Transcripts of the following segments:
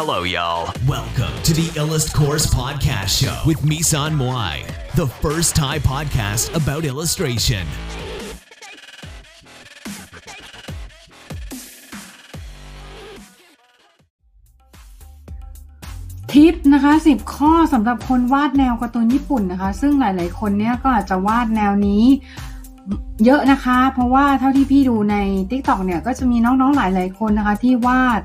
Hello, y'all. Welcome to the Illust Course podcast show with Misan Mwai, the first Thai podcast about illustration. ทิปนะคะ10ข้อสำหรับคนวาดแนวการ์ตูนญี่ปุ่นนะคะซึ่งหลายๆคนเนี่ยก็อาจจะวาดแนวนี้เยอะนะคะเพราะว่าเท่าที่พี่ดูใน TikTok เนี่ยก็จะมีน้องๆหลายๆคนนะคะที่วาด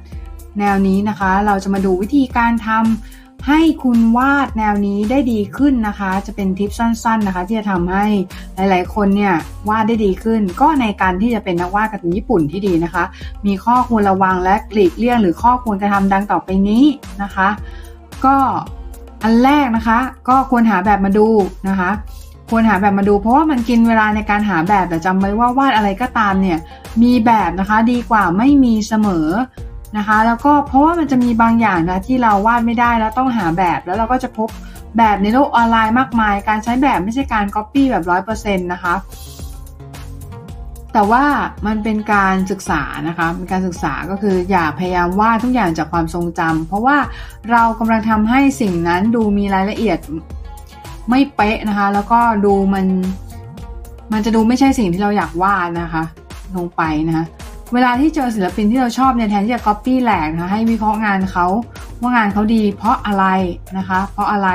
แนวนี้นะคะเราจะมาดูวิธีการทำให้คุณวาดแนวนี้ได้ดีขึ้นนะคะจะเป็นทิปสั้นๆนะคะที่จะทำให้หลายๆคนเนี่ยวาดได้ดีขึ้นก็ในการที่จะเป็นนักวาดการ์ตูนญี่ปุ่นที่ดีนะคะมีข้อควรระวังและหลีกเลี่ยงหรือข้อควรกระทำดังต่อไปนี้นะคะก็อันแรกนะคะก็ควรหาแบบมาดูนะคะควรหาแบบมาดูเพราะว่ามันกินเวลาในการหาแบบแต่จำไว้ว่าวาดอะไรก็ตามเนี่ยมีแบบนะคะดีกว่าไม่มีเสมอนะคะแล้วก็เพราะว่ามันจะมีบางอย่างนะที่เราวาดไม่ได้แล้วต้องหาแบบแล้วเราก็จะพบแบบในโลกออนไลน์มากมายการใช้แบบไม่ใช่การ copy แบบ 100% นะคะแต่ว่ามันเป็นการศึกษานะคะเป็นการศึกษาก็คืออย่าพยายามวาดทุกอย่างจากความทรงจำเพราะว่าเรากำลังทำให้สิ่งนั้นดูมีรายละเอียดไม่เป๊ะนะคะแล้วก็ดูมันจะดูไม่ใช่สิ่งที่เราอยากวาดนะคะลงไปนะคะเวลาที่เจอศิลปินที่เราชอบเนี่ยแทนที่จะ copy แหลกนะคะให้วิเคราะห์งานเขาว่างานเขาดีเพราะอะไรนะคะเพราะอะไร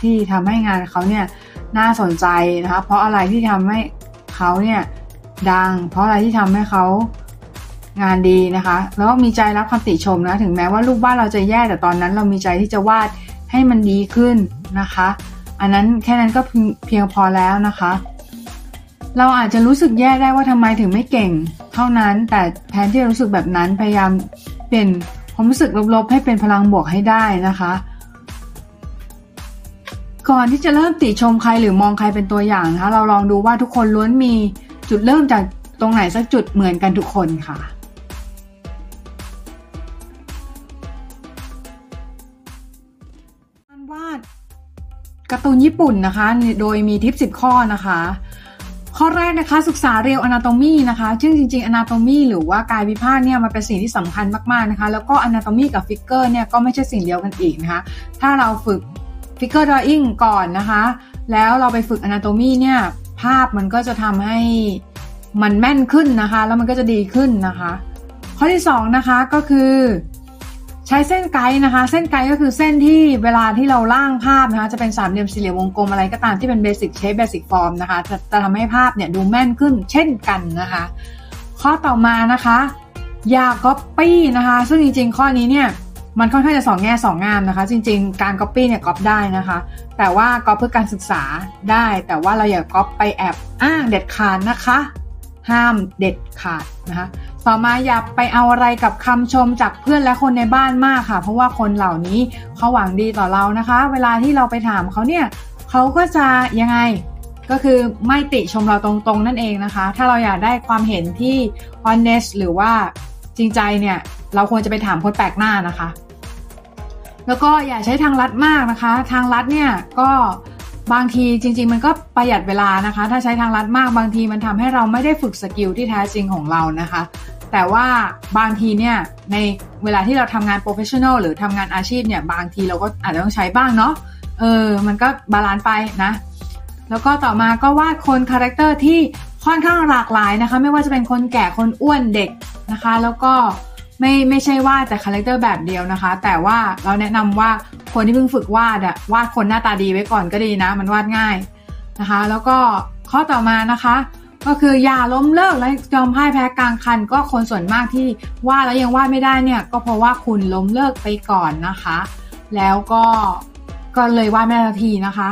ที่ทำให้งานเขาเนี่ยน่าสนใจนะคะเพราะอะไรที่ทำให้เขาเนี่ยดังเพราะอะไรที่ทำให้เขางานดีนะคะแล้วมีใจรับคำติชมนะถึงแม้ว่ารูปวาดเราจะแย่แต่ตอนนั้นเรามีใจที่จะวาดให้มันดีขึ้นนะคะอันนั้นแค่นั้นก็เพียงพอแล้วนะคะเราอาจจะรู้สึกแย่ได้ว่าทำไมถึงไม่เก่งเท่านั้นแต่แทนที่จะรู้สึกแบบนั้นพยายามเปลี่ยนความรู้สึกลบๆให้เป็นพลังบวกให้ได้นะคะก่อนที่จะเริ่มติชมใครหรือมองใครเป็นตัวอย่างนะคะเราลองดูว่าทุกคนล้วนมีจุดเริ่มจากตรงไหนสักจุดเหมือนกันทุกคนค่ะการวาดการ์ตูนญี่ปุ่นนะคะโดยมีทิป10ข้อนะคะข้อแรกนะคะศึกษาเรียวอนาโตมีนะคะซึ่งจริงๆอนาโตมีหรือว่ากายวิภาคเนี่ยมันเป็นสิ่งที่สำคัญมากๆนะคะแล้วก็อนาโตมีกับฟิกเกอร์เนี่ยก็ไม่ใช่สิ่งเดียวกันอีกนะคะถ้าเราฝึกฟิกเกอร์ดรออิ่งก่อนนะคะแล้วเราไปฝึกอนาโตมีเนี่ยภาพมันก็จะทำให้มันแม่นขึ้นนะคะแล้วมันก็จะดีขึ้นนะคะข้อที่2นะคะก็คือใช้เส้นไกด์นะคะเส้นไกด์ก็คือเส้นที่เวลาที่เราร่างภาพนะคะจะเป็นสามเหลี่ยมสี่เหลี่ยมวงกลมอะไรก็ตามที่เป็นเบสิกเชฟเบสิกฟอร์มนะคะจะทำให้ภาพเนี่ยดูแม่นขึ้นเช่นกันนะคะข้อต่อมานะคะอย่าก๊อปปี้นะคะซึ่งจริงๆข้อนี้เนี่ยมันค่อนข้างจะสองแง่สองงามนะคะจริงๆการก๊อปปี้เนี่ยก๊อปได้นะคะแต่ว่าก๊อปเพื่อการศึกษาได้แต่ว่าเราอย่าก๊อปไปแอบอ้างเด็ดขาดนะคะห้ามเด็ดขาดนะคะต่อมาอย่าไปเอาอะไรกับคำชมจากเพื่อนและคนในบ้านมากค่ะเพราะว่าคนเหล่านี้เขาหวังดีต่อเรานะคะเวลาที่เราไปถามเขาเนี่ยเขาก็จะยังไงก็คือไม่ติชมเราตรงๆนั่นเองนะคะถ้าเราอยากได้ความเห็นที่ honest หรือว่าจริงใจเนี่ยเราควรจะไปถามคนแปลกหน้านะคะแล้วก็อย่าใช้ทางลัดมากนะคะทางลัดเนี่ยก็บางทีจริงๆมันก็ประหยัดเวลานะคะถ้าใช้ทางลัดมากบางทีมันทำให้เราไม่ได้ฝึกสกิลที่แท้จริงของเรานะคะแต่ว่าบางทีเนี่ยในเวลาที่เราทำงานโปรเฟชชั่นอลหรือทำงานอาชีพเนี่ยบางทีเราก็อาจจะต้องใช้บ้างเนาะมันก็บาลานซ์ไปนะแล้วก็ต่อมาก็วาดคนคาแรคเตอร์ที่ค่อนข้างหลากหลายนะคะไม่ว่าจะเป็นคนแก่คนอ้วนเด็กนะคะแล้วก็ไม่ใช่วาดแต่คาแรคเตอร์แบบเดียวนะคะแต่ว่าเราแนะนำว่าคนที่เพิ่งฝึกวาดอะวาดคนหน้าตาดีไว้ก่อนก็ดีนะมันวาดง่ายนะคะแล้วก็ข้อต่อมานะคะก็คืออย่าล้มเลิกและยอมพ่ายแพ้กลางคันก็คนส่วนมากที่วาดแล้วยังวาดไม่ได้เนี่ยก็เพราะว่าคุณล้มเลิกไปก่อนนะคะแล้วก็เลยว่าไม่ได้ทีนะคะ